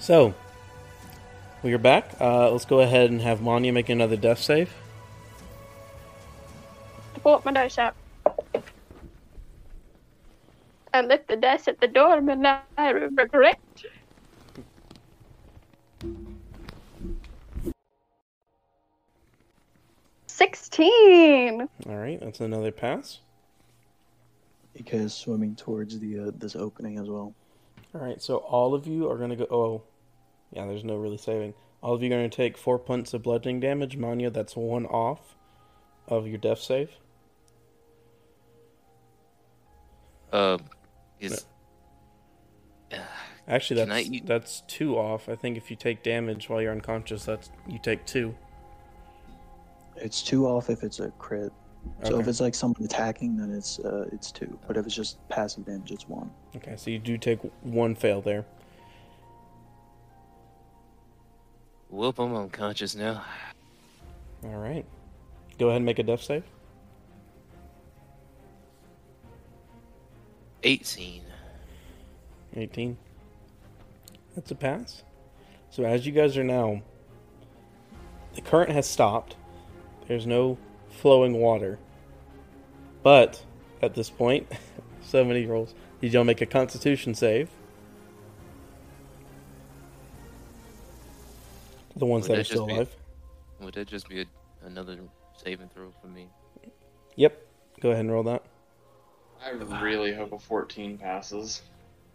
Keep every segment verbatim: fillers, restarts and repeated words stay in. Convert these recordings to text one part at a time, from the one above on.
So, we are back. Uh, let's go ahead and have Manya make another death save. I brought my dice out. I left the dice at the door, and now I regret. sixteen! Alright, that's another pass. Ikea is swimming towards the uh, this opening as well. Alright, so all of you are going to go... Oh, yeah, there's no really saving. All of you are going to take four points of bludgeoning damage. Manya, that's one off of your death save. Um, is... No. Actually, that's, I, you... that's two off. I think if you take damage while you're unconscious, that's you take two. It's two off if it's a crit. So okay. If it's like someone attacking, then it's uh, it's two. But if it's just passive damage, it's one. Okay, so you do take one fail there. Whoop, I'm unconscious now. Alright. Go ahead and make a death save. eighteen. eighteen. That's a pass. So as you guys are now... The current has stopped. There's no flowing water. But, at this point, so many rolls. Did y'all make a Constitution save? The ones would that, that are still be, alive. Would that just be a, another saving throw for me? Yep. Go ahead and roll that. I really hope a fourteen passes.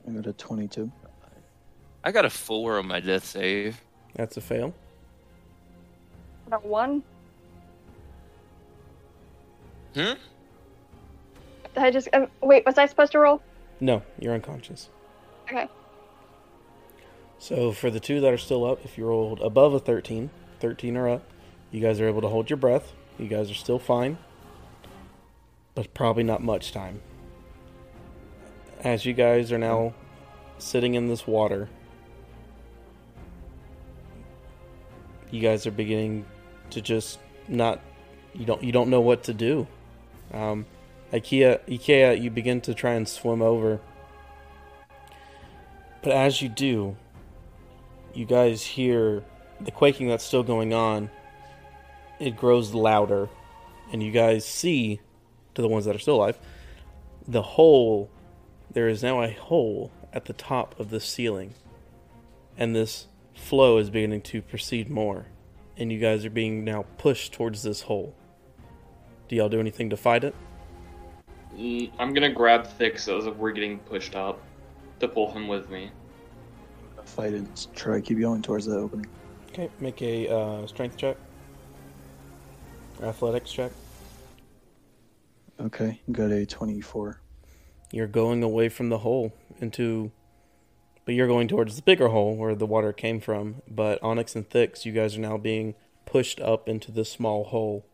I got a twenty-two. I got a four on my death save. That's a fail. I got one. Hmm? I just... Um, wait, was I supposed to roll? No, you're unconscious. Okay. So, for the two that are still up, if you rolled above a thirteen, thirteen or up, you guys are able to hold your breath. You guys are still fine. But probably not much time. As you guys are now sitting in this water, you guys are beginning to just not... You don't, you don't know what to do. Um, Ikea, Ikea, you begin to try and swim over. But as you do, you guys hear the quaking that's still going on. It grows louder. And you guys see, to the ones that are still alive, the hole. There is now a hole at the top of the ceiling. And this flow is beginning to proceed more. And you guys are being now pushed towards this hole. Do y'all do anything to fight it? I'm gonna grab Thix as if we're getting pushed up to pull him with me. Fight it. Try to keep going towards the opening. Okay, make a uh, strength check. Athletics check. Okay, got a twenty-four. You're going away from the hole into... But you're going towards the bigger hole where the water came from. But Onyx and Thix, you guys are now being pushed up into this small hole.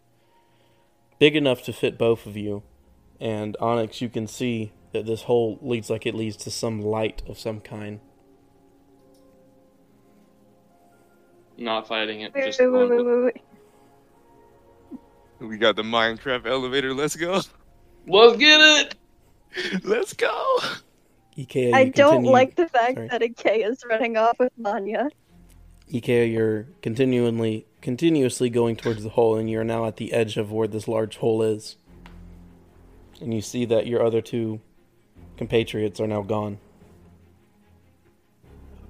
Big enough to fit both of you. And Onyx, you can see that this hole leads like it leads to some light of some kind. Not fighting it. Wait, just wait, wait, wait, wait, wait. We got the Minecraft elevator. Let's go. Let's get it. Let's go. Ikea, I don't continue... like the fact Sorry. that Ikea is running off with Manya. Ikea, you're continually, continuously going towards the hole, and you're now at the edge of where this large hole is. And you see that your other two compatriots are now gone.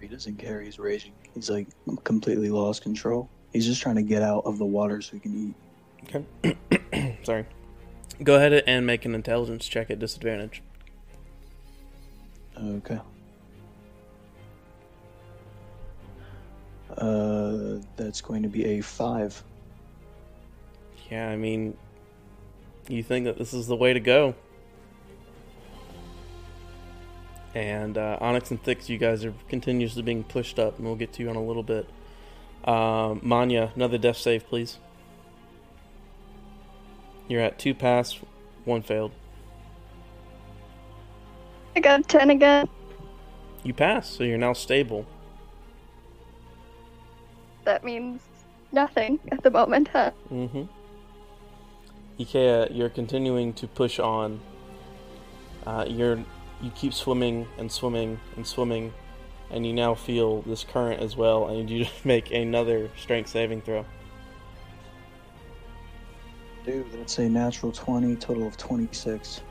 He doesn't care. He's raging. He's like completely lost control. He's just trying to get out of the water so he can eat. Okay. Sorry. Go ahead and make an intelligence check at disadvantage. Okay. Uh, that's going to be a five. Yeah, I mean, you think that this is the way to go. And uh, Onyx and Thix, you guys are continuously being pushed up, and we'll get to you in a little bit. Um, Manya, another death save, please. You're at two pass, one failed. I got ten again. You pass, so you're now stable. That means nothing at the moment, huh? Mm-hmm. Ikea, you're continuing to push on. Uh, you're you keep swimming and swimming and swimming, and you now feel this current as well, and you make another strength saving throw. Dude, that's a natural twenty, total of twenty-six.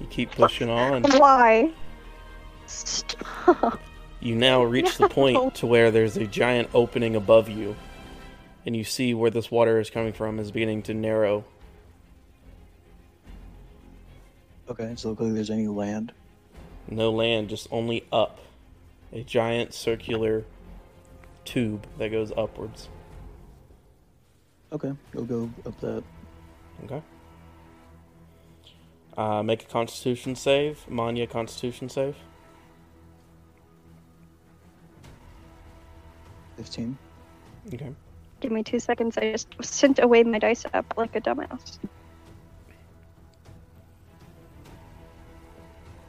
You keep pushing on. Why? Stop. You now reach no. the point to where there's a giant opening above you, and you see where this water is coming from is beginning to narrow. Okay, so look like there's any land? No land, just only up. A giant circular tube that goes upwards. Okay, we'll go up that. Okay. Uh, make a Constitution save. Manya, Constitution save. fifteen. Okay. Give me two seconds. I just sent away my dice up like a dumbass.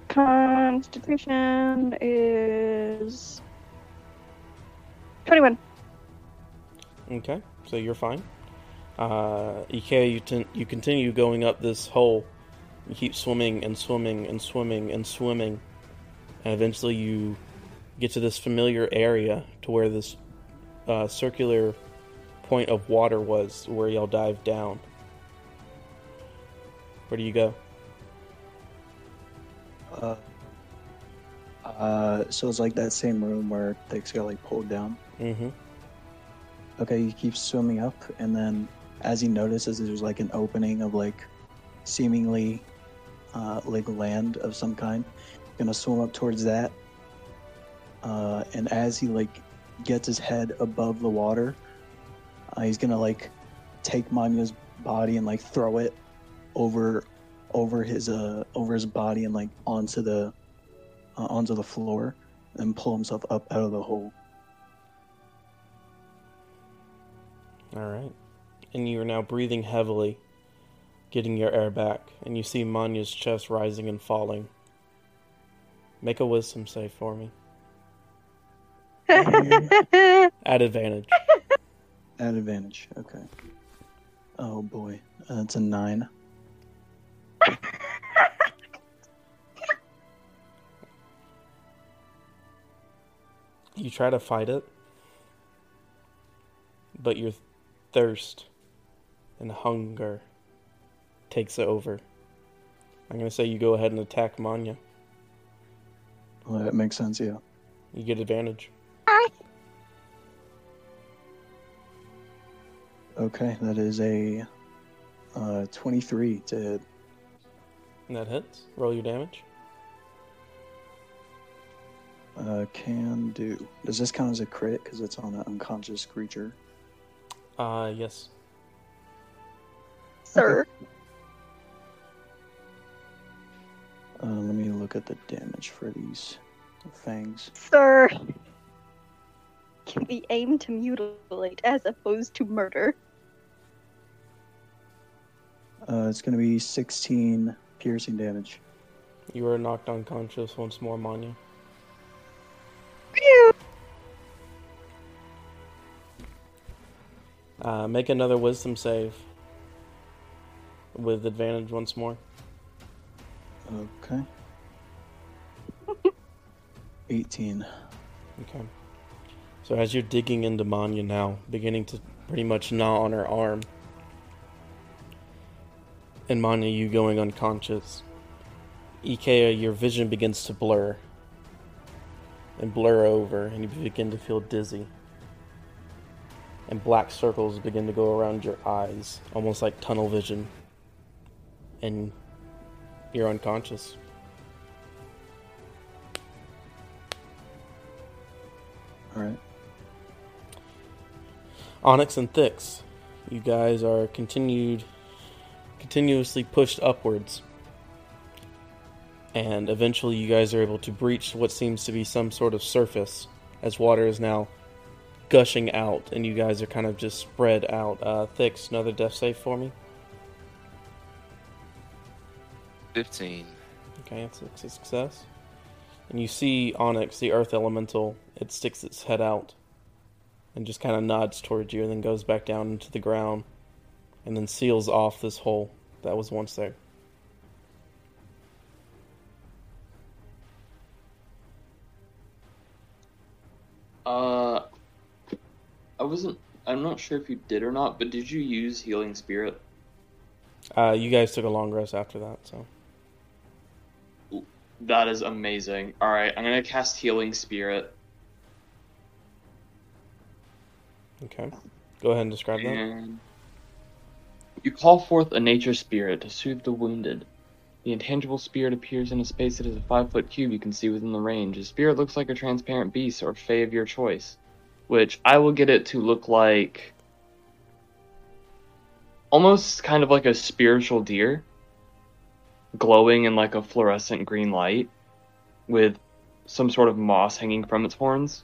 Constitution is twenty-one. Okay, so you're fine. Uh, Ikea, you, ten- you continue going up this hole. You keep swimming and swimming and swimming and swimming. And eventually you get to this familiar area to where this uh, circular point of water was, where y'all dive down. Where do you go? Uh, uh, so it's like that same room where Thix got like pulled down. Mm-hmm. Okay, he keeps swimming up, and then as he notices there's like an opening of like seemingly uh, like land of some kind, he's gonna swim up towards that. Uh, and as he like gets his head above the water, uh, he's gonna like take Manya's body and like throw it over. over his uh over his body and like onto the uh, onto the floor, and pull himself up out of the hole. Alright. And you are now breathing heavily, getting your air back, and you see Manya's chest rising and falling. Make a wisdom save for me. At advantage. At advantage, okay. Oh boy. Uh, that's a nine. You try to fight it, but your thirst and hunger takes it over. I'm going to say you go ahead and attack Manya. Well, that makes sense, yeah. You get advantage. Okay, that is a uh, twenty-three to hit. And that hits. Roll your damage. Uh, can do. Does this count as a crit? Because it's on an unconscious creature. Uh, yes. Sir. Okay. Uh, let me look at the damage for these fangs. Sir. Can be aimed to mutilate as opposed to murder. Uh, it's going to be sixteen piercing damage. You are knocked unconscious once more, Manya. Uh, make another wisdom save with advantage once more. Okay. eighteen. Okay. So as you're digging into Manya now, beginning to pretty much gnaw on her arm, and Manya, you going unconscious. Ikea, your vision begins to blur and blur over, and you begin to feel dizzy. And black circles begin to go around your eyes, almost like tunnel vision. And you're unconscious. Alright. Onyx and Thix, you guys are continued, continuously pushed upwards. And eventually you guys are able to breach what seems to be some sort of surface, as water is now gushing out, and you guys are kind of just spread out. Uh, Thix, another death save for me. fifteen. Okay, it's a success. And you see Onyx, the earth elemental, it sticks its head out and just kind of nods towards you, and then goes back down into the ground, and then seals off this hole that was once there. Uh, I wasn't, I'm not sure if you did or not, but did you use Healing Spirit? Uh, you guys took a long rest after that, so. That is amazing. All right, I'm going to cast Healing Spirit. Okay. Go ahead and describe and that. You call forth a nature spirit to soothe the wounded. The intangible spirit appears in a space that is a five-foot cube you can see within the range. The spirit looks like a transparent beast or fae of your choice, which I will get it to look like almost kind of like a spiritual deer, glowing in like a fluorescent green light with some sort of moss hanging from its horns.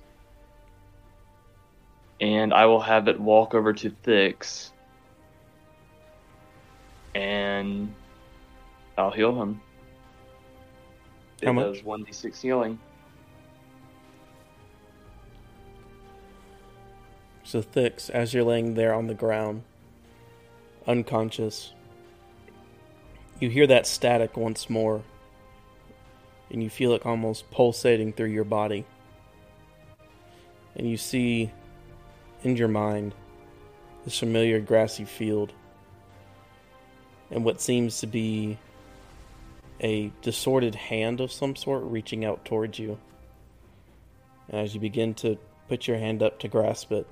And I will have it walk over to Thix, and I'll heal him. How much? It does one d six healing. So Thix, as you're laying there on the ground, unconscious, you hear that static once more, and you feel it almost pulsating through your body. And you see, in your mind, this familiar grassy field, and what seems to be a disordered hand of some sort reaching out towards you. And as you begin to put your hand up to grasp it,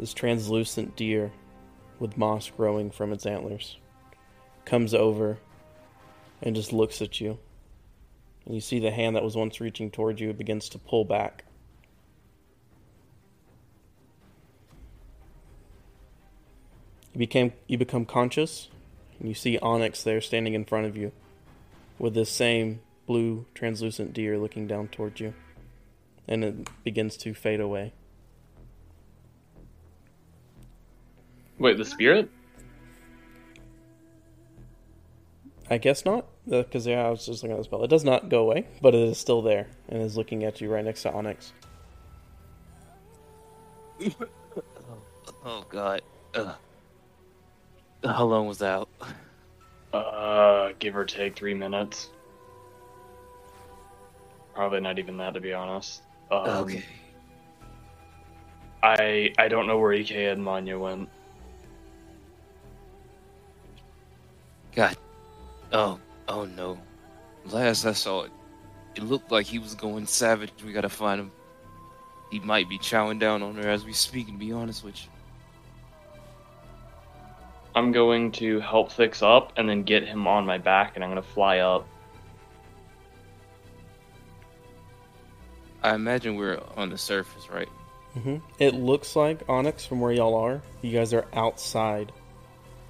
this translucent deer with moss growing from its antlers comes over and just looks at you. And you see the hand that was once reaching towards you begins to pull back. You became, you become conscious, and you see Onyx there standing in front of you with this same blue translucent deer looking down towards you, and it begins to fade away. Wait, the spirit? I guess not, because yeah, I was just looking at the spell. It does not go away, but it is still there and is looking at you right next to Onyx. oh, oh god. Ugh. How long was that? Uh, give or take three minutes. Probably not even that, to be honest. Um, okay. I I don't know where Ikea and Manya went. God. Oh. Oh no. Last I saw it, it looked like he was going savage. We gotta find him. He might be chowing down on her as we speak, and be honest with you. I'm going to help Thix up and then get him on my back, and I'm going to fly up. I imagine we're on the surface, right? Mm-hmm. It looks like, Onyx, from where y'all are, you guys are outside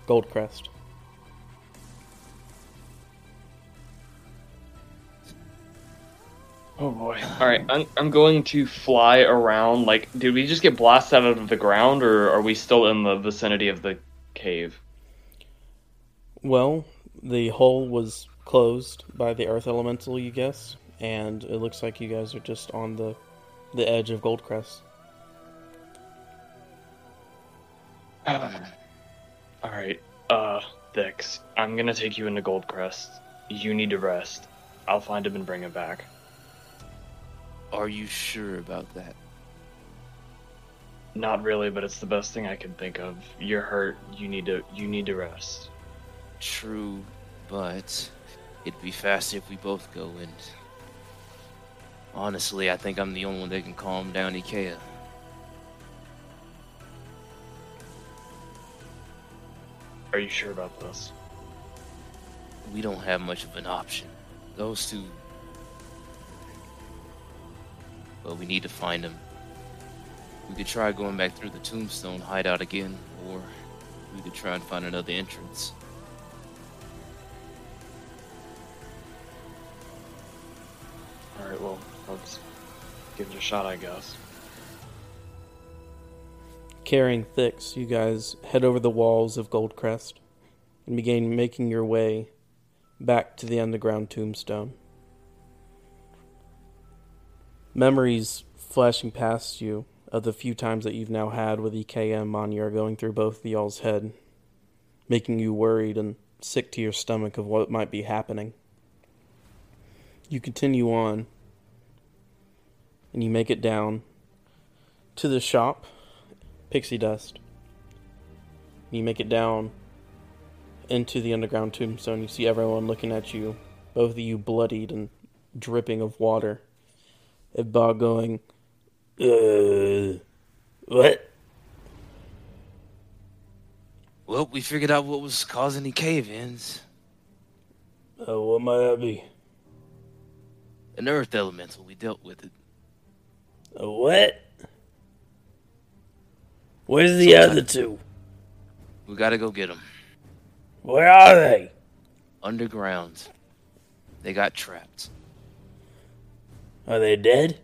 Goldcrest. Oh boy. Alright, I'm, I'm going to fly around. Like, did we just get blasted out of the ground, or are we still in the vicinity of the cave? Well, the hole was closed by the earth elemental, you guess, and it looks like you guys are just on the the edge of Goldcrest. Uh, all right, uh, Thix, I'm gonna take you into Goldcrest. You need to rest. I'll find him and bring him back. Are you sure about that? Not really, but it's the best thing I can think of. You're hurt. You need to you need to rest. True, but it'd be faster if we both go, and honestly, I think I'm the only one that can calm down Ikea. Are you sure about this? We don't have much of an option. Those two. But we need to find them. We could try going back through the tombstone hideout again, or we could try and find another entrance. Alright, well, let's give it a shot, I guess. Carrying Thix, you guys head over the walls of Goldcrest and begin making your way back to the underground tombstone. Memories flashing past you of the few times that you've now had with Ikea and Manya are going through both of y'all's head, making you worried and sick to your stomach of what might be happening. You continue on, and you make it down to the shop, pixie dust. You make it down into the underground tombstone. You see everyone looking at you, both of you bloodied and dripping of water. And Bog going, uh, what? Well, we figured out what was causing the cave-ins. Uh, what might that be? An earth elemental. We dealt with it. A what? Where's the so other two? We gotta go get them. Where are they? Underground. They got trapped. Are they dead?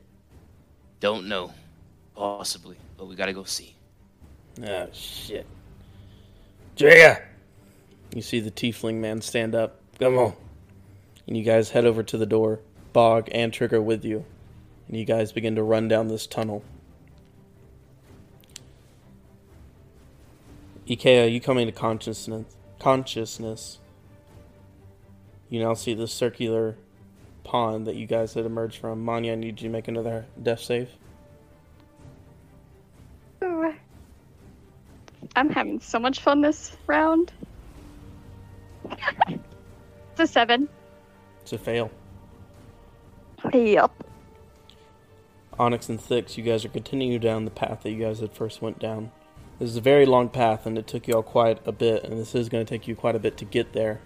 Don't know. Possibly. But we gotta go see. Oh, shit. Trigger! You see the tiefling man stand up. Come on. And you guys head over to the door. Bog and Trigger with you. And you guys begin to run down this tunnel. Ikea, you come into consciousness. Consciousness. You now see the circular pond that you guys had emerged from. Manya, I need you to make another death save. Oh. I'm having so much fun this round. It's a seven. It's a fail. Yep. Onyx and Thix, you guys are continuing down the path that you guys had first went down. This is a very long path, and it took you all quite a bit, and this is going to take you quite a bit to get there.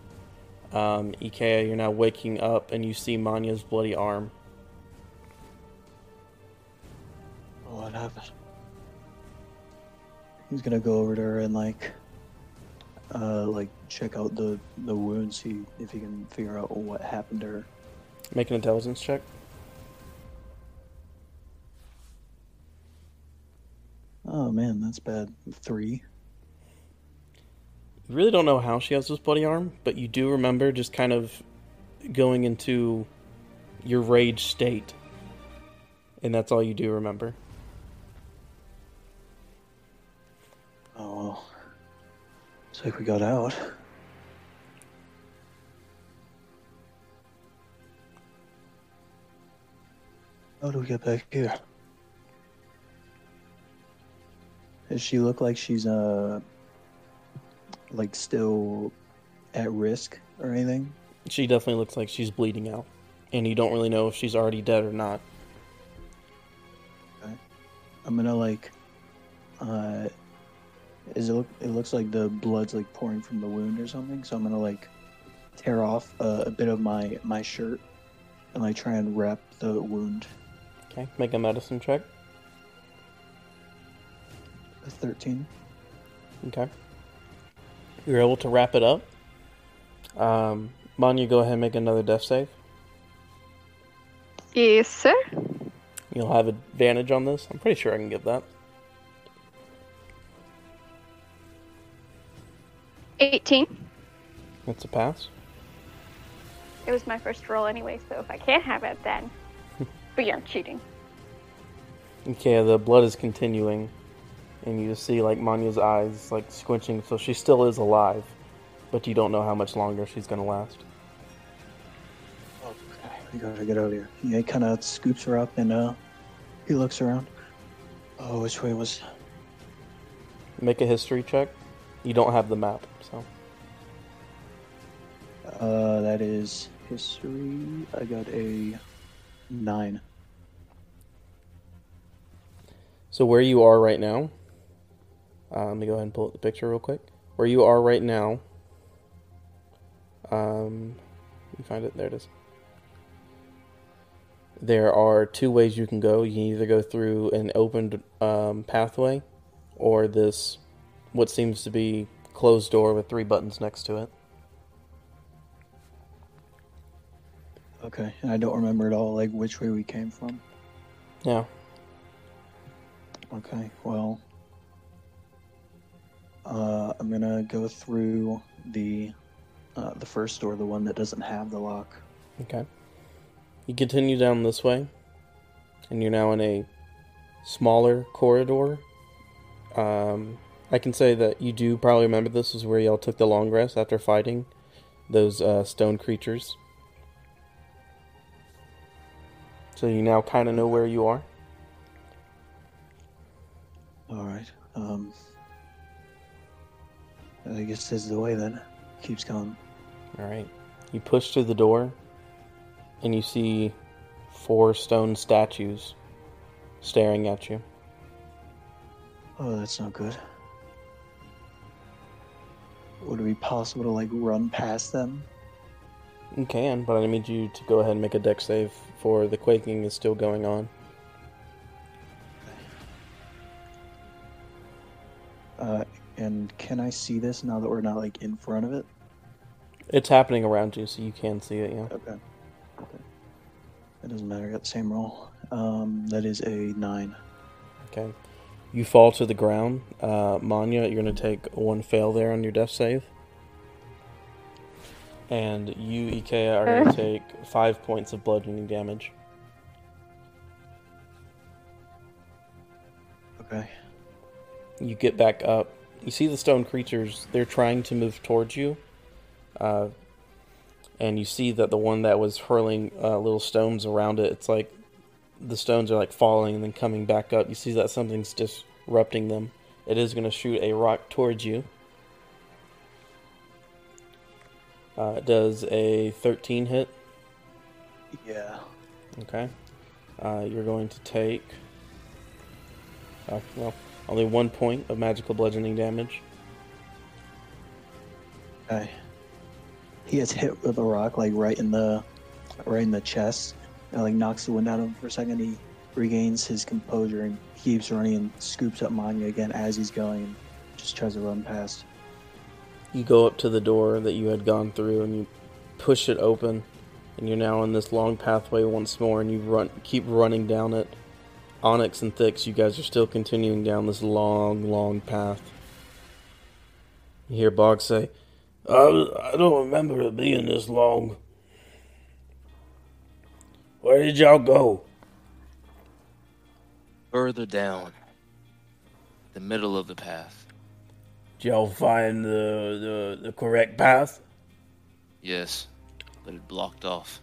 Um, Ikea, you're now waking up, and you see Manya's bloody arm. What happened? He's going to go over to her and, like... Uh, like, check out the, the wound, see if he can figure out what happened to her. Make an intelligence check. Oh, man, that's bad. Three. You really don't know how she has this bloody arm, but you do remember just kind of going into your rage state. And that's all you do remember. Oh, well. It's like we got out. How do we get back here? Does she look like she's uh like still at risk or anything? She definitely looks like she's bleeding out, and you don't really know if she's already dead or not. Okay. I'm gonna like uh. Is it? Look, it looks like the blood's like pouring from the wound or something. So I'm gonna like tear off uh, a bit of my my shirt and like try and wrap the wound. Okay, make a medicine check. A thirteen. Okay. You're able to wrap it up. Um, Manya, go ahead and make another death save. Yes, sir. You'll have advantage on this. I'm pretty sure I can give that. eighteen. That's a pass. It was my first roll anyway, so if I can't have it, then... But yeah, I'm cheating. Okay, the blood is continuing. And you see, like, Manya's eyes, like, squinching. So she still is alive. But you don't know how much longer she's going to last. Okay, we gotta get out of here. Yeah, he kind of scoops her up and, uh, he looks around. Oh, which way was... Make a history check. You don't have the map, so. Uh, that is history. I got a nine. So where you are right now, uh, let me go ahead and pull up the picture real quick. Where you are right now, um, you find it, there it is. There are two ways you can go. You can either go through an opened um, pathway or this... what seems to be closed door with three buttons next to it. Okay, and I don't remember at all, like, which way we came from. Yeah. Okay, well... Uh, I'm gonna go through the, uh, the first door, the one that doesn't have the lock. Okay. You continue down this way, and you're now in a smaller corridor. Um... I can say that you do probably remember this is where y'all took the long rest after fighting those uh, stone creatures. So you now kind of know where you are. right. Um, I guess this is the way then. Keeps going. All right. You push through the door, and you see four stone statues staring at you. Oh, that's not good. Would it be possible to, like, run past them? You can, but I need you to go ahead and make a dex save for the quaking is still going on. Uh, and can I see this now that we're not, like, in front of it? It's happening around you, so you can see it, yeah. Okay. Okay. It doesn't matter, I got the same roll. Um, that is a nine. Okay. You fall to the ground. Uh, Manya, you're going to take one fail there on your death save. And you, Ikea, are going to take five points of bludgeoning damage. Okay. You get back up. You see the stone creatures. They're trying to move towards you. Uh, and you see that the one that was hurling uh, little stones around it, it's like the stones are like falling and then coming back up. You see that something's disrupting them. It is going to shoot a rock towards you. Uh, it does a thirteen hit. Yeah. Okay. Uh, you're going to take... Uh, well, only one point of magical bludgeoning damage. Okay. He gets hit with a rock, like, right in the... Right in the chest. And, like, knocks the wind out of him for a second. He regains his composure and keeps running and scoops up Manya again as he's going and just tries to run past. You go up to the door that you had gone through and you push it open and you're now in this long pathway once more and you run, keep running down it. Onyx and Thix, you guys are still continuing down this long, long path. You hear Bog say, I, I don't remember it being this long. Where did y'all go? Further down. The middle of the path. Did y'all find the, the, the correct path? Yes, but it blocked off.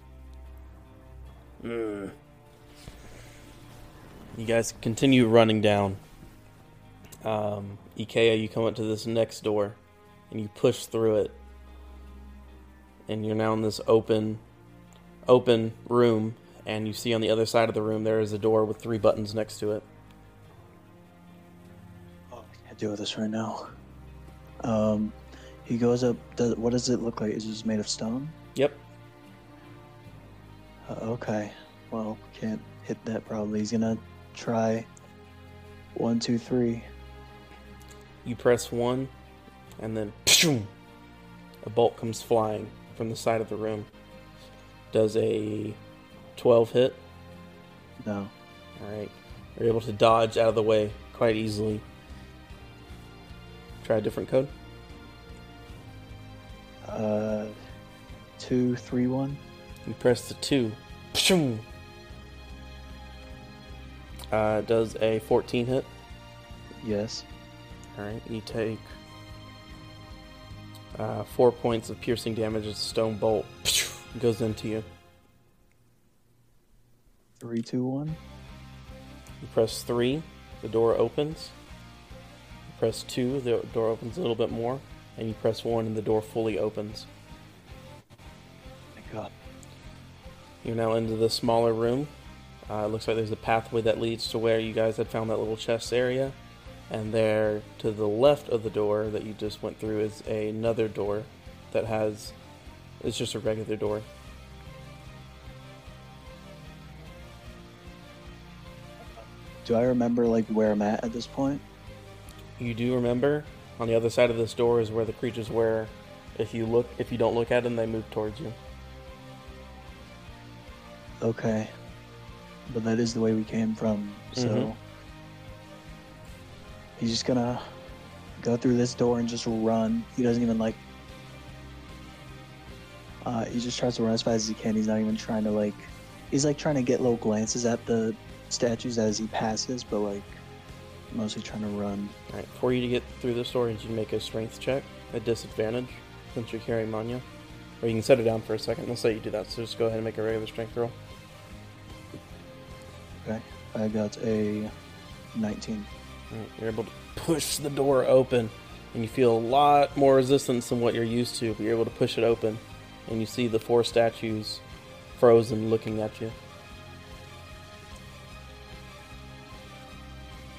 Mm. You guys continue running down. Um, Ikea, you come up to this next door, and you push through it. And you're now in this open, open room, and you see on the other side of the room there is a door with three buttons next to it. Oh, I can't deal with this right now. Um, he goes up, does, what does it look like? Is it made of stone? Yep. Uh, okay. Well, can't hit that probably. He's gonna try one, two, three. You press one, and then a bolt comes flying from the side of the room. Does a twelve hit? No. Alright. You're able to dodge out of the way quite easily. Try a different code. Uh, two, three, one. You press the two. Uh, does a fourteen hit? Yes. All right. You take uh, four points of piercing damage as a stone bolt goes into you. Three, two, one. You press three. The door opens. Press two, the door opens a little bit more, and you press one, and the door fully opens. Thank God. You're now into the smaller room. Uh, it looks like there's a pathway that leads to where you guys had found that little chest area, and there, to the left of the door that you just went through, is another door that has... It's just a regular door. Do I remember, like, where I'm at at this point? You do remember, on the other side of this door is where the creatures were. If you look, if you don't look at them, they move towards you. Okay. But that is the way we came from, so... Mm-hmm. He's just gonna go through this door and just run. He doesn't even, like... Uh, he just tries to run as fast as he can. He's not even trying to, like... He's, like, trying to get little glances at the statues as he passes, but, like... Mostly trying to run. Alright, for you to get through this door, you can make a strength check at disadvantage since you're carrying Manya. Or you can set it down for a second. Let's say you do that, so just go ahead and make a regular strength roll. Okay, I got a nineteen. You're able to push the door open, and you feel a lot more resistance than what you're used to, but you're able to push it open, and you see the four statues frozen looking at you.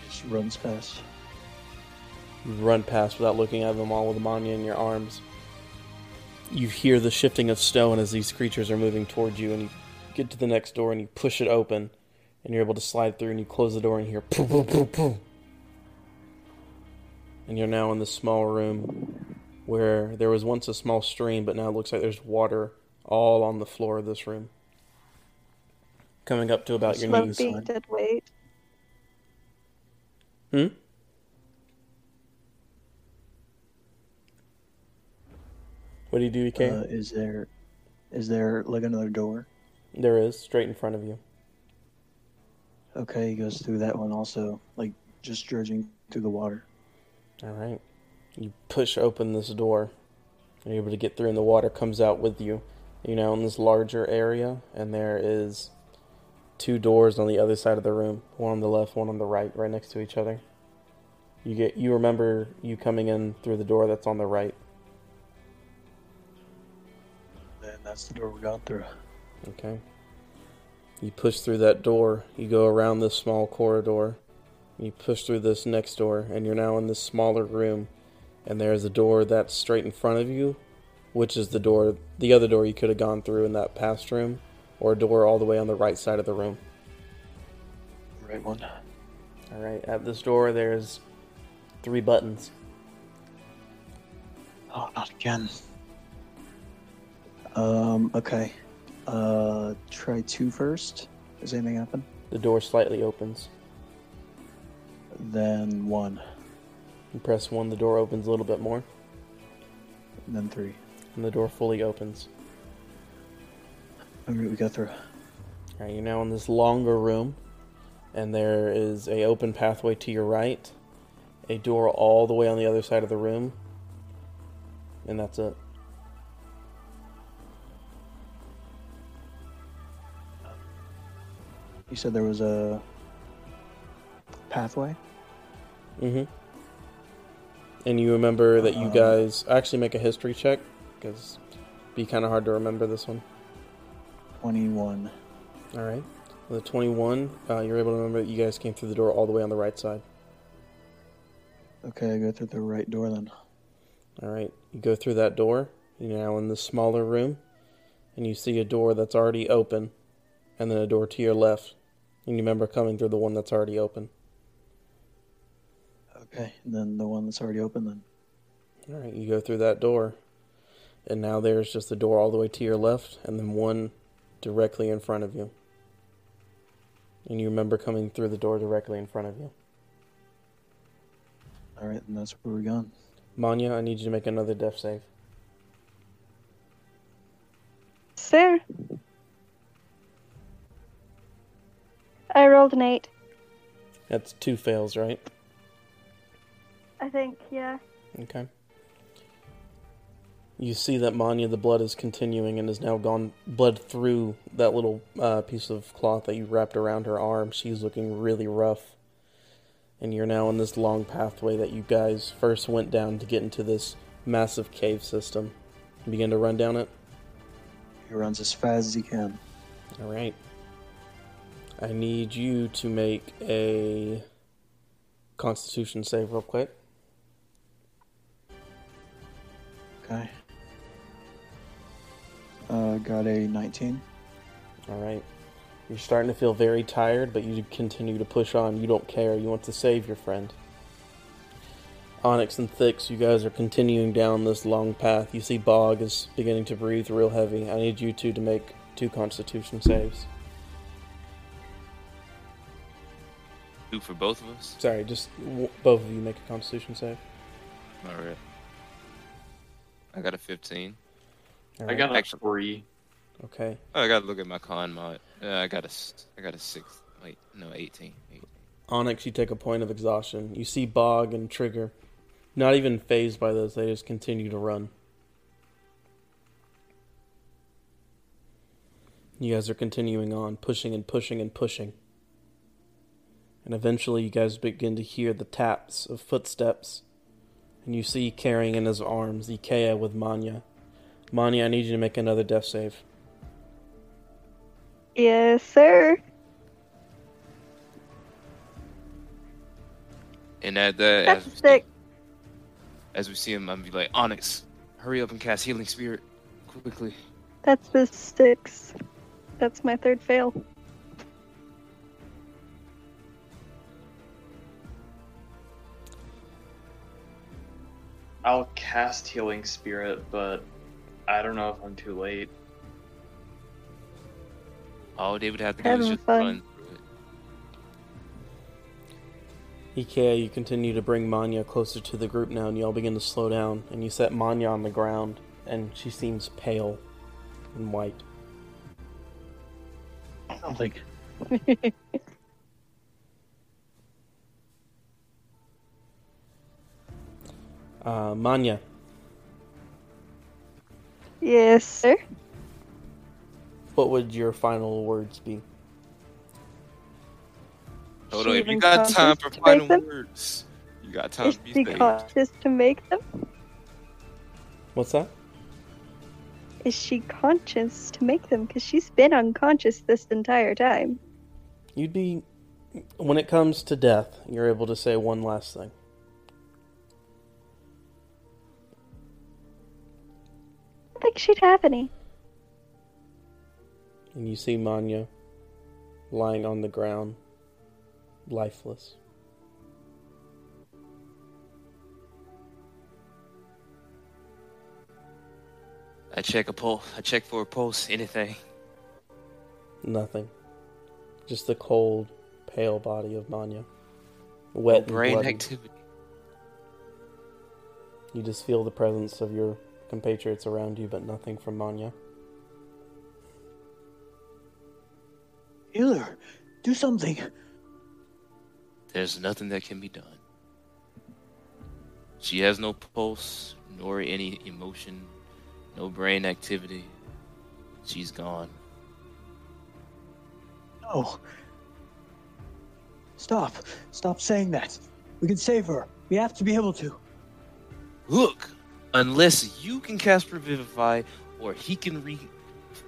Just runs past. You run past without looking at them all with Manya in your arms. You hear the shifting of stone as these creatures are moving towards you, and you get to the next door and you push it open, and you're able to slide through, and you close the door and you hear poof, poof, poof, poof. And you're now in this small room where there was once a small stream, but now it looks like there's water all on the floor of this room. Coming up to about your knees. Smoke being dead weight. Hmm? What do you do, Ikea? Uh, is there, is there like another door? There is, straight in front of you. Okay, he goes through that one also, like just dredging through the water. All right. You push open this door, and you're able to get through, and the water comes out with you. You're now in this larger area, and there is two doors on the other side of the room, one on the left, one on the right, right next to each other. You get, you remember you coming in through the door that's on the right. And that's the door we got through. Okay. You push through that door, you go around this small corridor, you push through this next door, and you're now in this smaller room, and there's a door that's straight in front of you, which is the door, the other door you could have gone through in that past room, or a door all the way on the right side of the room. Right one. Alright, at this door there's three buttons. Oh, not again. Um, okay. Uh, try two first. Does anything happen? The door slightly opens. Then one. You press one, the door opens a little bit more. And then three. And the door fully opens. Alright, we got through. Alright, you're now in this longer room, and there is a open pathway to your right, a door all the way on the other side of the room, and that's it. You said there was a pathway? Mm-hmm. And you remember that you guys... Actually, make a history check, because it'd be kind of hard to remember this one. twenty-one. Alright. With the twenty-one, uh, you're able to remember that you guys came through the door all the way on the right side. Okay, I go through the right door then. Alright. You go through that door. You're now in the smaller room. And you see a door that's already open. And then a door to your left. And you remember coming through the one that's already open. Okay, and then the one that's already open then. Alright, you go through that door. And now there's just the door all the way to your left, and then one directly in front of you. And you remember coming through the door directly in front of you. Alright, and that's where we're going. Manya, I need you to make another death save. Sir. I rolled an eight. That's two fails, right? I think, yeah. Okay. You see that Manya, the blood is continuing and has now gone blood through that little uh, piece of cloth that you wrapped around her arm. She's looking really rough. And you're now in this long pathway that you guys first went down to get into this massive cave system. You begin to run down it? He runs as fast as he can. All right. I need you to make a Constitution save real quick. Okay. Uh, got a nineteen. Alright. You're starting to feel very tired, but you continue to push on. You don't care. You want to save your friend. Onyx and Thix, you guys are continuing down this long path. You see Bog is beginning to breathe real heavy. I need you two to make two Constitution saves. Two for both of us? Sorry, just w- both of you make a Constitution save. Alright. I got a fifteen. Right. I got an extra three. Okay. Oh, I gotta look at my con mod. Uh, I got a, I got a six. Wait, no, eighteen. eighteen. Onyx, you take a point of exhaustion. You see Bog and Trigger. Not even phased by this, they just continue to run. You guys are continuing on, pushing and pushing and pushing. and eventually you guys begin to hear the taps of footsteps, and you see carrying in his arms Ikea with Manya. Manya, I need you to make another death save. Yes, sir. And at that, that's as, we see, as we see him, I'm be like, Onyx, hurry up and cast Healing Spirit quickly. That's the six. That's my third fail. I'll cast Healing Spirit, but I don't know if I'm too late. All David would have to do is just fun. run through it. Ikea, you continue to bring Manya closer to the group now, and y'all begin to slow down, and you set Manya on the ground, and she seems pale and white. I don't think... uh, Manya. Yes, sir? What would your final words be? Hold on, if you got time for final words, you got time to be saved. Is she conscious to make them? What's that? Is she conscious to make them? Because she's been unconscious this entire time. You'd be... When it comes to death, you're able to say one last thing. I think she'd have any. And you see Manya lying on the ground, lifeless. I check a pulse. I check for a pulse. Anything? Nothing. Just the cold, pale body of Manya, wet and bloody. Brain activity. You just feel the presence of your compatriots around you, but nothing from Manya. Healer, do something. There's nothing that can be done. She has no pulse, nor any emotion, no brain activity. She's gone. No. Stop. Stop saying that. We can save her. We have to be able to. Look, unless you can cast Revivify, or he can re...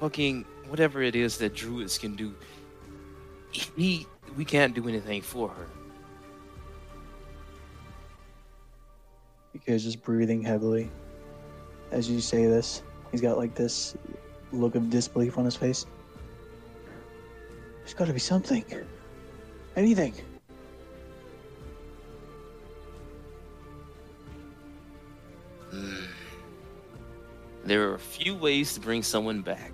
fucking... whatever it is that druids can do... He, we can't do anything for her. Because just breathing heavily as you say this, he's got like this look of disbelief on his face. There's got to be something, anything. Mm. There are a few ways to bring someone back.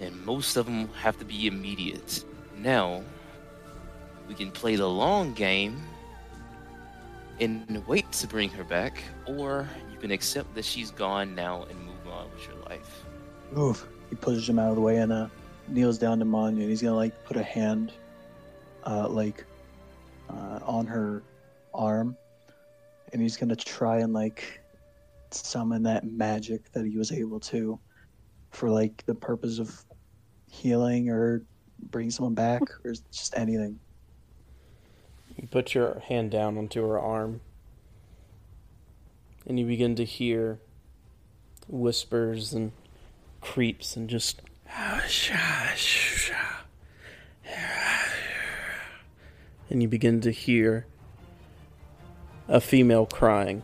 And most of them have to be immediate. Now, we can play the long game and wait to bring her back, or you can accept that she's gone now and move on with your life. Move. He pushes him out of the way and uh, kneels down to Manya, and he's gonna like put a hand, uh, like, uh, on her arm, and he's gonna try and like summon that magic that he was able to, for like the purpose of healing or bringing someone back or just anything. You put your hand down onto her arm and you begin to hear whispers and creeps and just and you begin to hear a female crying,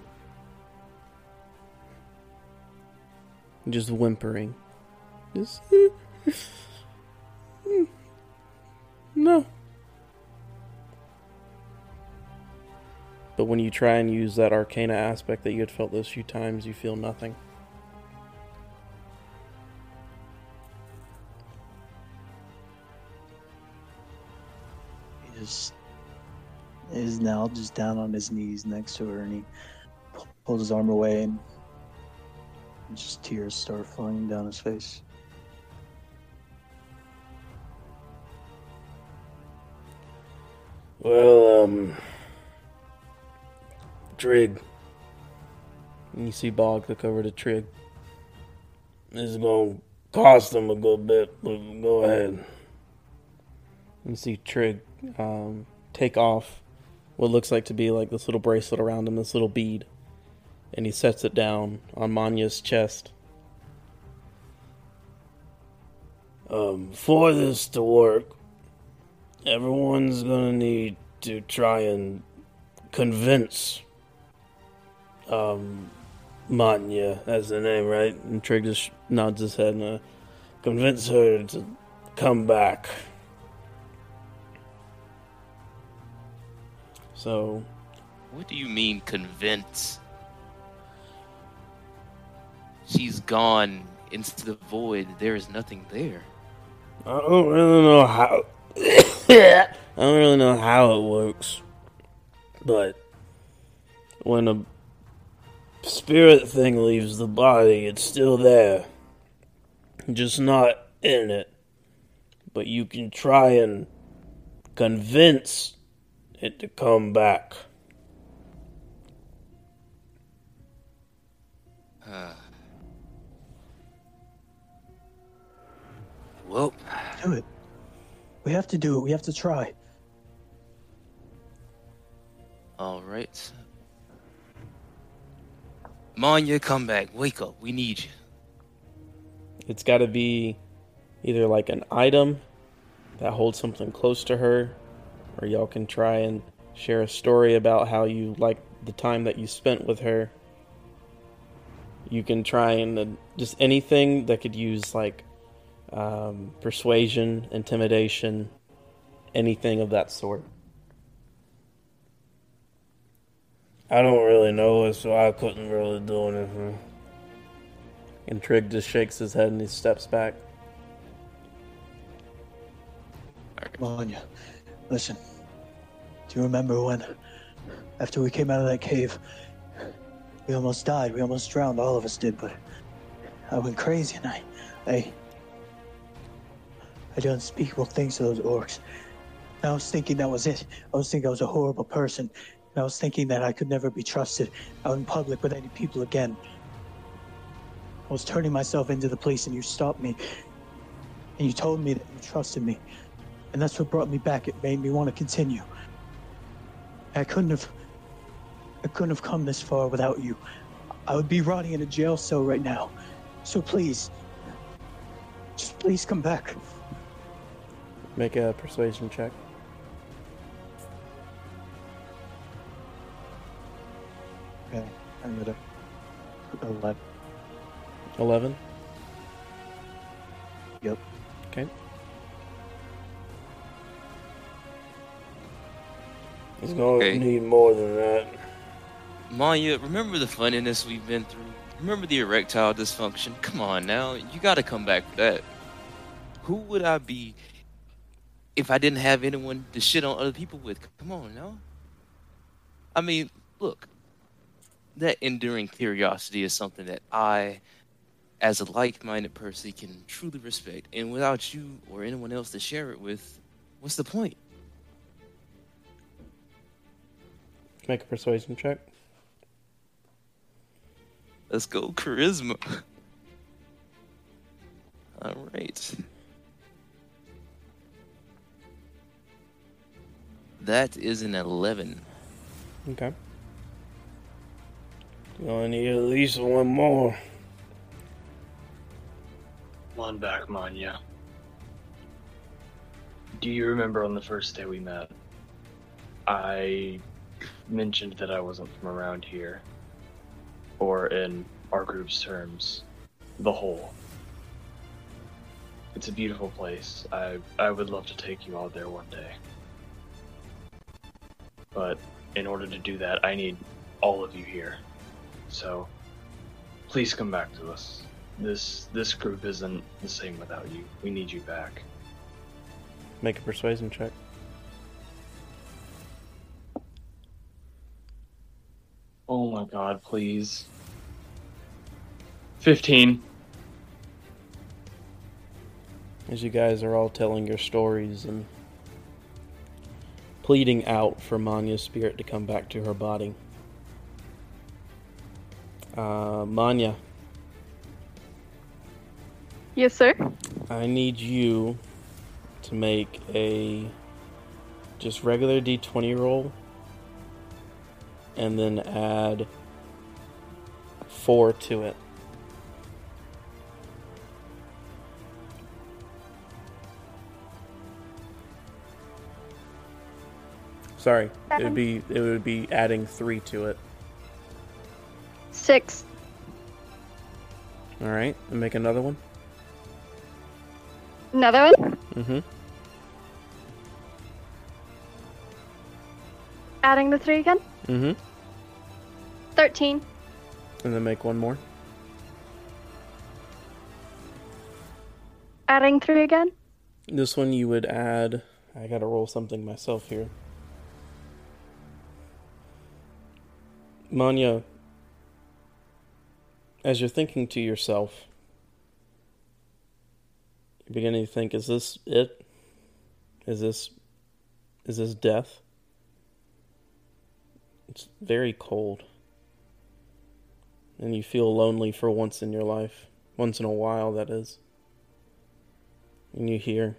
just whimpering. Just, mm, mm, no. But when you try and use that arcana aspect that you had felt those few times, you feel nothing. He just is now just down on his knees next to her, and he pulls his arm away, and just tears start flowing down his face. Well, um, Trig. And you see Bog look over to Trig. This is gonna cost him a good bit, but go ahead. and see Trig um, take off what looks like to be like this little bracelet around him, this little bead, and he sets it down on Manya's chest. Um, for this to work, everyone's gonna need to try and convince um, Manya, that's the name, right? And Trig just nods his head and uh, convince her to come back. So, what do you mean, convince? She's gone into the void. There is nothing there. I don't really know how. I don't really know how it works, but when a spirit thing leaves the body, it's still there, just not in it. But you can try and convince it to come back. Uh. Well, do it. We have to do it. We have to try. All right. Manya, come back. Wake up. We need you. It's got to be either like an item that holds something close to her, or y'all can try and share a story about how you like the time that you spent with her. You can try and uh, just anything that could use like Um, persuasion, intimidation, anything of that sort. I don't really know it, so I couldn't really do anything. And Trig just shakes his head and he steps back. Manya, listen. Do you remember when, after we came out of that cave, we almost died, we almost drowned, all of us did, but I went crazy and I... I I did unspeakable things to those orcs. And I was thinking that was it. I was thinking I was a horrible person. And I was thinking that I could never be trusted out in public with any people again. I was turning myself into the police and you stopped me. And you told me that you trusted me. And that's what brought me back. It made me want to continue. I couldn't have... I couldn't have come this far without you. I would be rotting in a jail cell right now. So please... Just please come back. Make a persuasion check. Okay, I'm at eleven. Eleven? Yep. Okay. It's going to okay. need more than that. Manya, remember the funniness we've been through? Remember the erectile dysfunction? Come on now, you gotta come back for that. Who would I be if I didn't have anyone to shit on other people with? Come on, no? I mean, look, that enduring curiosity is something that I, as a like-minded person, can truly respect. And without you or anyone else to share it with, what's the point? Make a persuasion check. Let's go, charisma. All right. That is an eleven. Okay. Gonna need at least one more. One back, Manya. Do you remember on the first day we met, I mentioned that I wasn't from around here, or in our group's terms, the whole. It's a beautiful place. I I would love to take you all there one day. But in order to do that, I need all of you here. So please come back to us. This this group isn't the same without you. We need you back. Make a persuasion check. Oh my god, please. fifteen. As you guys are all telling your stories and pleading out for Manya's spirit to come back to her body. Uh, Manya. Yes, sir? I need you to make a just regular D twenty roll and then add four to it. Sorry, it would be it would be adding three to it. Six. All right, and make another one. Another one? Mm-hmm. Adding the three again? Mm-hmm. Thirteen. And then make one more. Adding three again? This one you would add... I gotta roll something myself here. Manya, as you're thinking to yourself... You're beginning to think, is this it? Is this, is this death? It's very cold. And you feel lonely for once in your life. Once in a while, that is. And you hear.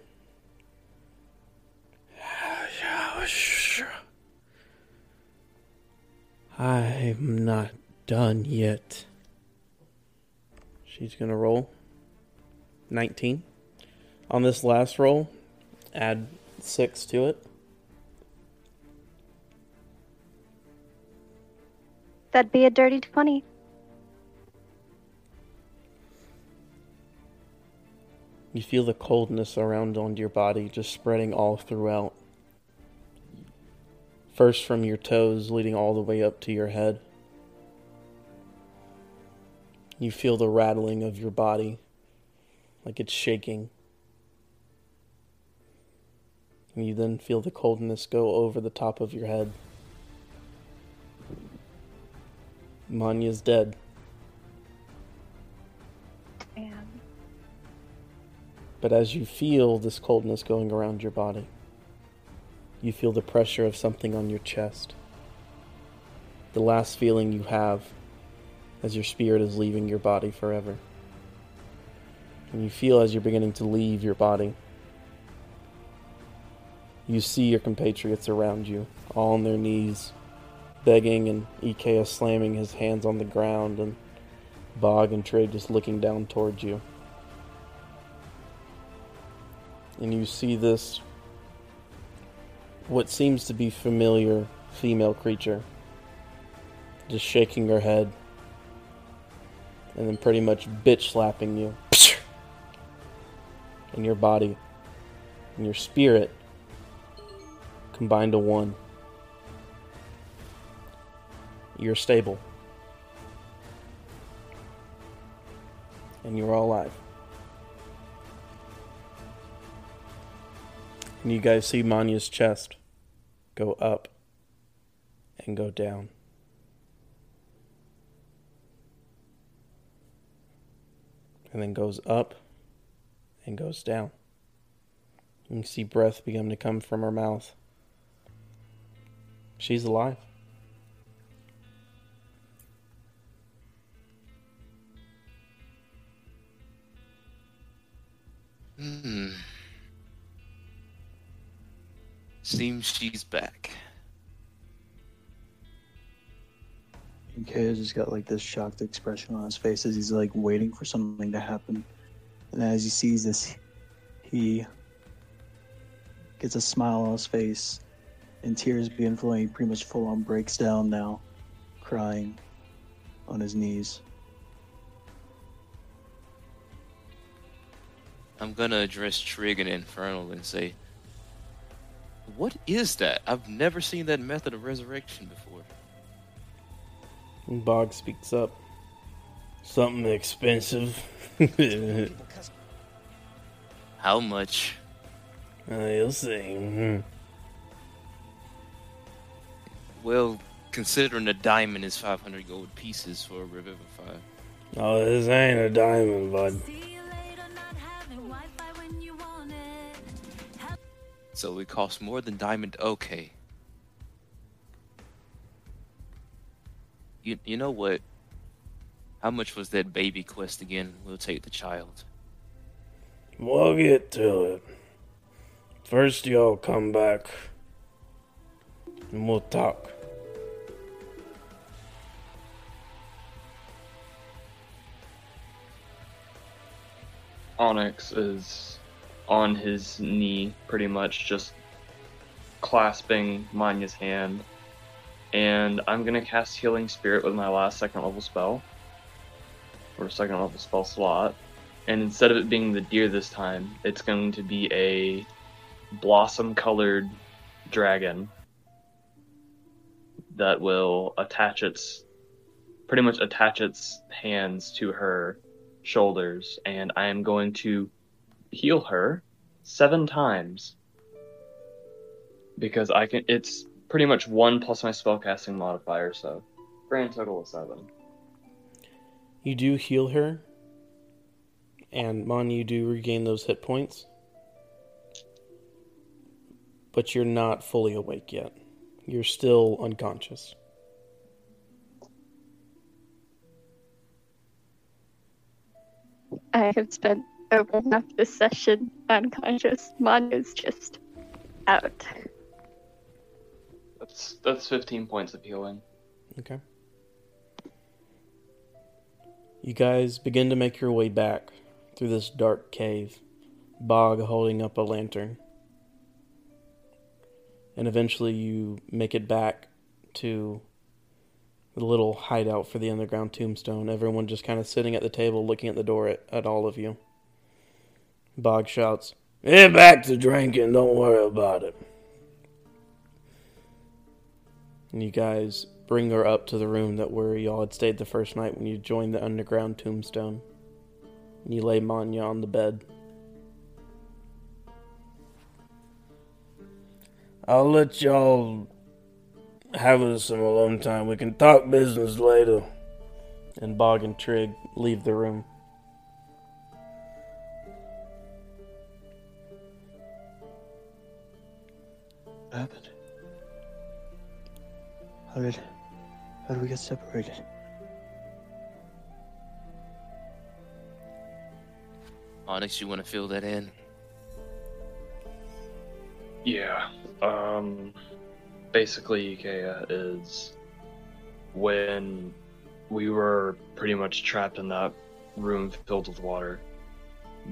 I'm not done yet. She's gonna roll. nineteen. On this last roll, add six to it. That'd be a dirty twenty. You feel the coldness around on your body, just spreading all throughout. First from your toes, leading all the way up to your head. You feel the rattling of your body, like it's shaking. And you then feel the coldness go over the top of your head. Manya's dead. Damn. But as you feel this coldness going around your body, you feel the pressure of something on your chest. The last feeling you have as your spirit is leaving your body forever. And you feel as you're beginning to leave your body, you see your compatriots around you, all on their knees, begging, and Ikea slamming his hands on the ground, and Bog and Trigger just looking down towards you. And you see this, what seems to be familiar female creature, just shaking her head, and then pretty much bitch slapping you. And your body, and your spirit, combined to one. You're stable. And you're all alive. And you guys see Manya's chest go up and go down. And then goes up and goes down. You can see breath begin to come from her mouth. She's alive. Hmm. Seems she's back. Ikea's just got like this shocked expression on his face as he's like waiting for something to happen. And as he sees this, he gets a smile on his face. And tears being flowing, pretty much full on breaks down now, crying on his knees. I'm gonna address Trig and Infernal and say, what is that? I've never seen that method of resurrection before. And Bog speaks up. Something expensive. How much? Uh, you'll see. Mm-hmm. Well, considering a diamond is five hundred gold pieces for a Revivify. Oh, this ain't a diamond, bud. So it costs more than diamond? Okay. You, you know what? How much was that baby quest again? We'll take the child. We'll get to it. First y'all come back and we'll talk. Onyx is on his knee, pretty much just clasping Manya's hand, and I'm gonna cast Healing Spirit with my last second level spell, or second level spell slot, and instead of it being the deer this time, it's going to be a blossom-colored dragon that will attach its, pretty much attach its hands to her shoulders, and I am going to heal her seven times because I can. It's pretty much one plus my spellcasting modifier, so grand total of seven. You do heal her, and Mon, you do regain those hit points, but you're not fully awake yet. You're still unconscious. I have spent over half this session unconscious. Manya's just out. That's that's fifteen points of healing. Okay. You guys begin to make your way back through this dark cave, Bog holding up a lantern. And eventually you make it back to the little hideout for the underground tombstone. Everyone just kind of sitting at the table, looking at the door at, at all of you. Bog shouts, "Get back to drinking, don't worry about it." And you guys bring her up to the room that where y'all had stayed the first night when you joined the underground tombstone. And you lay Manya on the bed. "I'll let y'all having some alone time. We can talk business later." And Bog and Trig leave the room. What happened? How did... How did we get separated? Onyx, you want to fill that in? Yeah. Um... Basically, Ikea is when we were pretty much trapped in that room filled with water,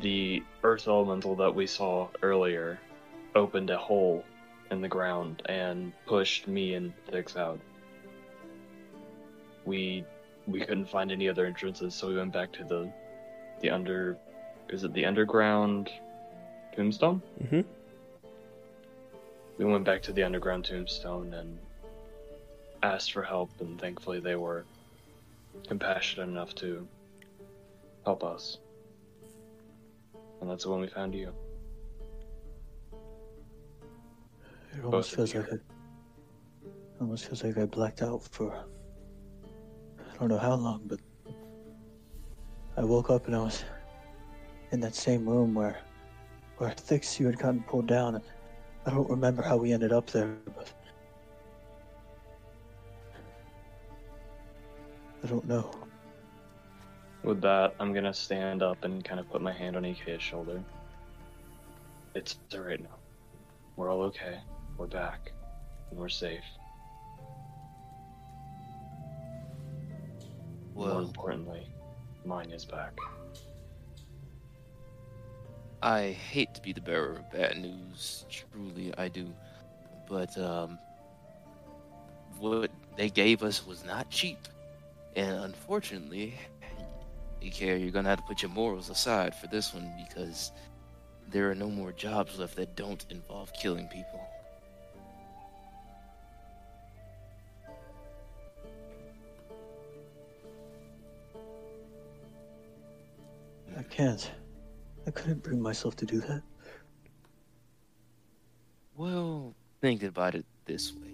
the earth elemental that we saw earlier opened a hole in the ground and pushed me and Thix out. We we couldn't find any other entrances, so we went back to the the under is it the underground tombstone? Mm-hmm. We went back to the underground tombstone and asked for help, and thankfully they were compassionate enough to help us. And that's when we found you. It almost feels like I, it almost feels like I blacked out for I don't know how long, but I woke up and I was in that same room where where Thix you had gotten pulled down. And I don't remember how we ended up there, but I don't know. With that, I'm gonna stand up and kind of put my hand on Ikea's shoulder. It's alright now. We're all okay. We're back. And we're safe. Well, more importantly, mine is back. I hate to be the bearer of bad news, truly I do, but um, what they gave us was not cheap, and unfortunately, Ikea, you're going to have to put your morals aside for this one, because there are no more jobs left that don't involve killing people. I can't. I couldn't bring myself to do that. Well, think about it this way.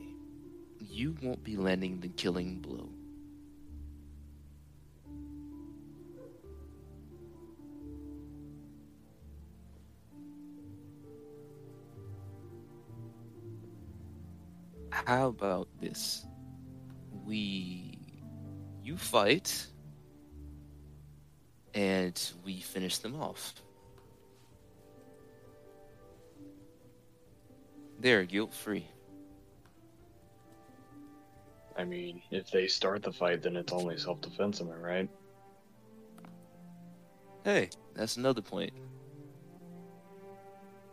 You won't be landing the killing blow. How about this? We... You fight, and we finish them off. They are guilt-free. I mean, if they start the fight, then it's only self-defense, am I right? Hey, that's another point.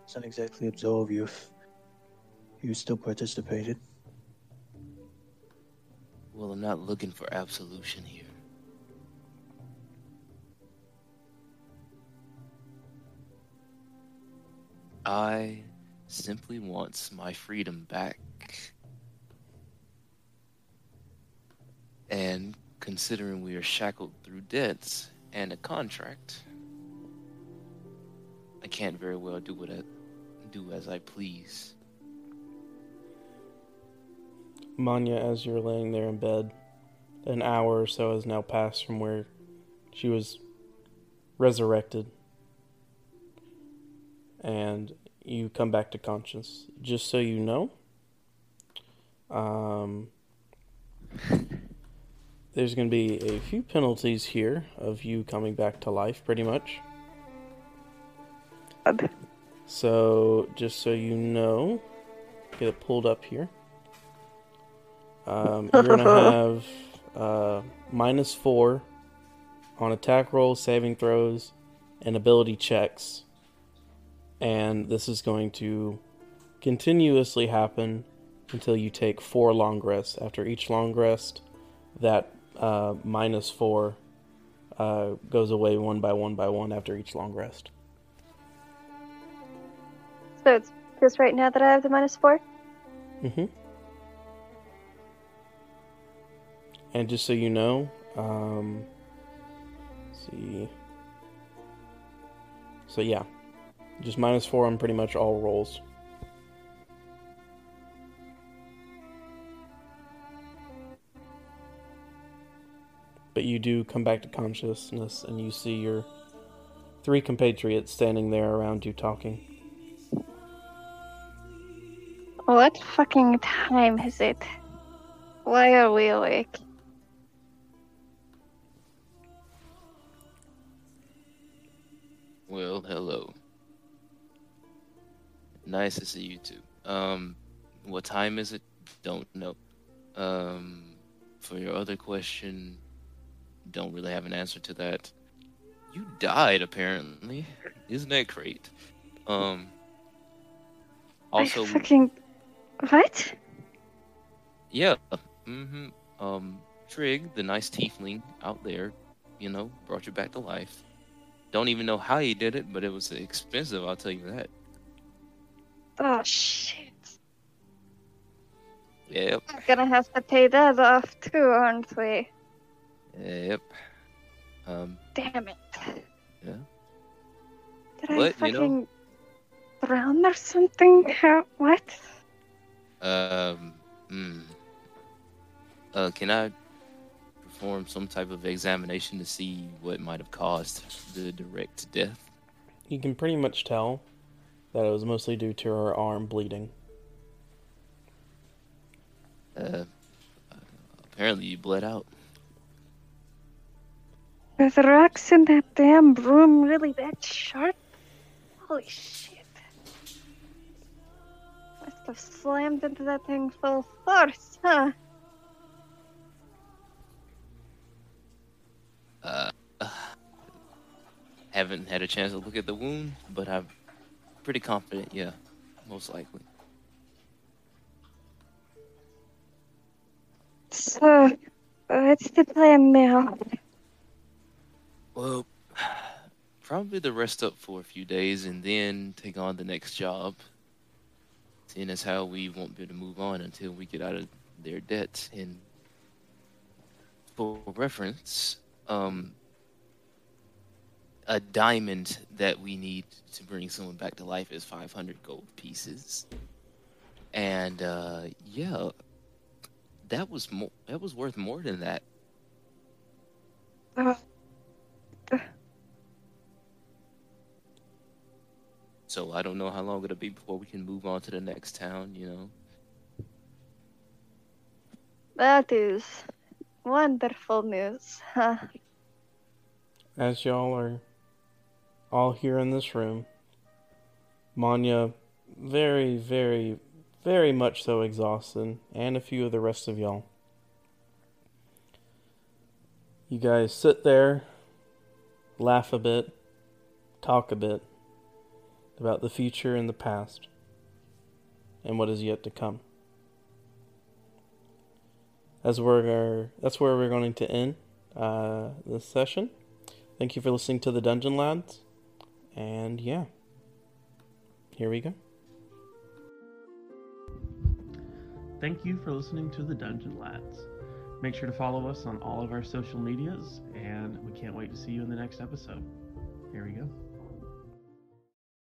Doesn't exactly absolve you if you still participated. Well, I'm not looking for absolution here. I simply want my freedom back. And considering we are shackled through debts and a contract, I can't very well do what I do as I please. Manya, as you're laying there in bed, an hour or so has now passed from where she was resurrected, and you come back to conscience. Just so you know, um, there's going to be a few penalties here of you coming back to life, pretty much. So, just so you know, get it pulled up here. Um, you're going to have uh, minus four on attack rolls, saving throws, and ability checks. And this is going to continuously happen until you take four long rests. After each long rest, that uh, minus four uh, goes away one by one by one after each long rest. So it's just right now that I have the minus four? Mm-hmm. And just so you know, um, let's see. So yeah, just minus four on pretty much all rolls. But you do come back to consciousness and you see your three compatriots standing there around you talking. What fucking time is it? Why are we awake? Well, hello. Nice to see you too. Um, what time is it? Don't know. Um, for your other question, don't really have an answer to that. You died, apparently. Isn't that great? Um, also... I fucking... What? Yeah. Mm-hmm. Um, Trig, the nice tiefling out there, you know, brought you back to life. Don't even know how he did it, but it was expensive, I'll tell you that. Oh, shit. Yep. We're gonna have to pay that off, too, aren't we? Yep. Um. Damn it. Yeah. Did what, I fucking you know? drown or something? How, what? Um, mm. Uh, can I perform some type of examination to see what might have caused the direct death? You can pretty much tell that it was mostly due to her arm bleeding. Uh, apparently you bled out. Are the rocks in that damn room really that sharp? Holy shit. Must have slammed into that thing full force, huh? Uh, haven't had a chance to look at the wound, but I'm pretty confident, yeah, most likely. So, what's the plan now? Well, probably to rest up for a few days and then take on the next job. Seeing as how we won't be able to move on until we get out of their debts. And for reference, Um, a diamond that we need to bring someone back to life is five hundred gold pieces, and uh, yeah, that was mo- that was worth more than that. Uh, uh. So I don't know how long it'll be before we can move on to the next town. You know, that is. Wonderful news, huh? As y'all are all here in this room, Manya very, very very much so exhausted, and a few of the rest of y'all. You guys sit there, laugh a bit, talk a bit about the future and the past, and what is yet to come. As we're, that's where we're going to end uh, this session. Thank you for listening to The Dungeon Lads, and yeah, here we go. Thank you for listening to The Dungeon Lads. Make sure to follow us on all of our social medias, and we can't wait to see you in the next episode. Here we go.